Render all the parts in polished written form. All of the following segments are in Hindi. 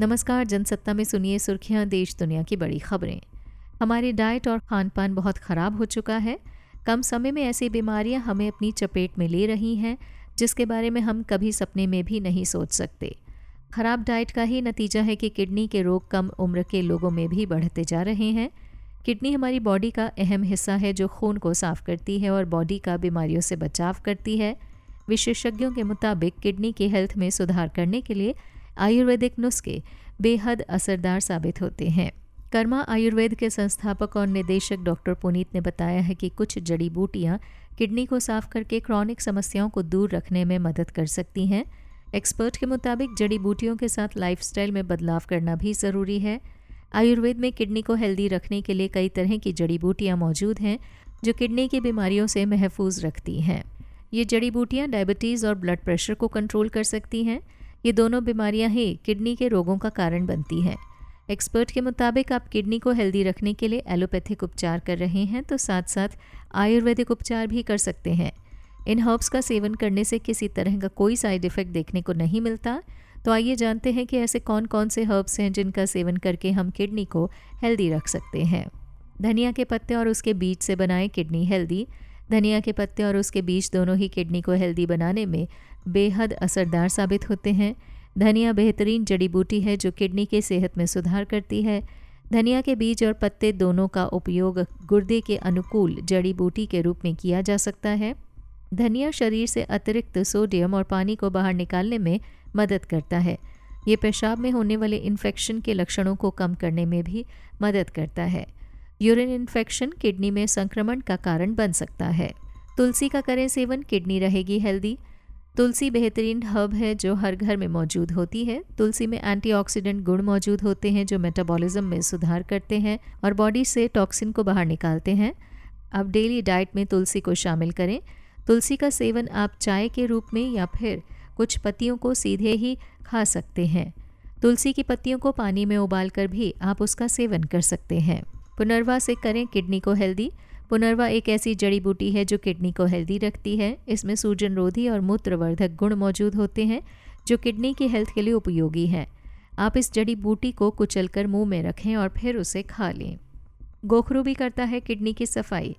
नमस्कार, जनसत्ता में सुनिए सुर्खियां देश दुनिया की बड़ी खबरें। हमारे डाइट और खान पान बहुत ख़राब हो चुका है। कम समय में ऐसी बीमारियां हमें अपनी चपेट में ले रही हैं जिसके बारे में हम कभी सपने में भी नहीं सोच सकते। खराब डाइट का ही नतीजा है कि किडनी के रोग कम उम्र के लोगों में भी बढ़ते जा रहे हैं। किडनी हमारी बॉडी का अहम हिस्सा है जो खून को साफ करती है और बॉडी का बीमारियों से बचाव करती है। विशेषज्ञों के मुताबिक किडनी के हेल्थ में सुधार करने के लिए आयुर्वेदिक नुस्खे बेहद असरदार साबित होते हैं। कर्मा आयुर्वेद के संस्थापक और निदेशक डॉक्टर पुनीत ने बताया है कि कुछ जड़ी बूटियाँ किडनी को साफ करके क्रॉनिक समस्याओं को दूर रखने में मदद कर सकती हैं। एक्सपर्ट के मुताबिक जड़ी बूटियों के साथ लाइफस्टाइल में बदलाव करना भी ज़रूरी है। आयुर्वेद में किडनी को हेल्दी रखने के लिए कई तरह की जड़ी बूटियाँ मौजूद हैं जो किडनी की बीमारियों से महफूज रखती हैं। ये जड़ी बूटियाँ डायबिटीज़ और ब्लड प्रेशर को कंट्रोल कर सकती हैं। ये दोनों बीमारियाँ ही किडनी के रोगों का कारण बनती हैं। एक्सपर्ट के मुताबिक आप किडनी को हेल्दी रखने के लिए एलोपैथिक उपचार कर रहे हैं तो साथ साथ आयुर्वेदिक उपचार भी कर सकते हैं। इन हर्ब्स का सेवन करने से किसी तरह का कोई साइड इफ़ेक्ट देखने को नहीं मिलता। तो आइए जानते हैं कि ऐसे कौन कौन से हर्ब्स हैं जिनका सेवन करके हम किडनी को हेल्दी रख सकते हैं। धनिया के पत्ते और उसके बीज से बनाएं किडनी हेल्दी। धनिया के पत्ते और उसके बीज दोनों ही किडनी को हेल्दी बनाने में बेहद असरदार साबित होते हैं। धनिया बेहतरीन जड़ी बूटी है जो किडनी के सेहत में सुधार करती है। धनिया के बीज और पत्ते दोनों का उपयोग गुर्दे के अनुकूल जड़ी बूटी के रूप में किया जा सकता है। धनिया शरीर से अतिरिक्त सोडियम और पानी को बाहर निकालने में मदद करता है। ये पेशाब में होने वाले इन्फेक्शन के लक्षणों को कम करने में भी मदद करता है। यूरिन इन्फेक्शन किडनी में संक्रमण का कारण बन सकता है। तुलसी का करें सेवन, किडनी रहेगी हेल्दी। तुलसी बेहतरीन हर्ब है जो हर घर में मौजूद होती है। तुलसी में एंटीऑक्सीडेंट गुण मौजूद होते हैं जो मेटाबॉलिज्म में सुधार करते हैं और बॉडी से टॉक्सिन को बाहर निकालते हैं। आप डेली डाइट में तुलसी को शामिल करें। तुलसी का सेवन आप चाय के रूप में या फिर कुछ पत्तियों को सीधे ही खा सकते हैं। तुलसी की पत्तियों को पानी में उबालकर भी आप उसका सेवन कर सकते हैं। पुनर्वा से करें किडनी को हेल्दी। पुनर्वा एक ऐसी जड़ी बूटी है जो किडनी को हेल्दी रखती है। इसमें सूजनरोधी और मूत्रवर्धक गुण मौजूद होते हैं जो किडनी की हेल्थ के लिए उपयोगी हैं। आप इस जड़ी बूटी को कुचलकर मुंह में रखें और फिर उसे खा लें। गोखरू भी करता है किडनी की सफाई।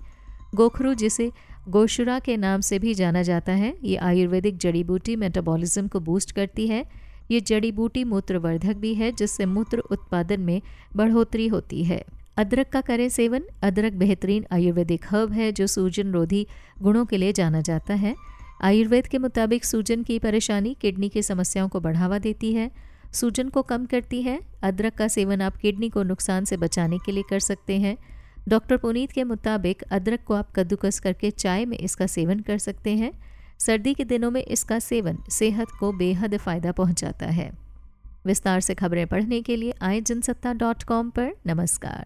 गोखरू, जिसे गोशुरा के नाम से भी जाना जाता है, ये आयुर्वेदिक जड़ी बूटी मेटाबॉलिज्म को बूस्ट करती है। ये जड़ी बूटी मूत्रवर्धक भी है जिससे मूत्र उत्पादन में बढ़ोतरी होती है। अदरक का करें सेवन। अदरक बेहतरीन आयुर्वेदिक हर्ब है जो सूजन रोधी गुणों के लिए जाना जाता है। आयुर्वेद के मुताबिक सूजन की परेशानी किडनी की समस्याओं को बढ़ावा देती है, सूजन को कम करती है। अदरक का सेवन आप किडनी को नुकसान से बचाने के लिए कर सकते हैं। डॉक्टर पुनीत के मुताबिक अदरक को आप कद्दूकस करके चाय में इसका सेवन कर सकते हैं। सर्दी के दिनों में इसका सेवन सेहत को बेहद फ़ायदा पहुँचाता है। विस्तार से खबरें पढ़ने के लिए आए जनसत्ता.com पर। नमस्कार।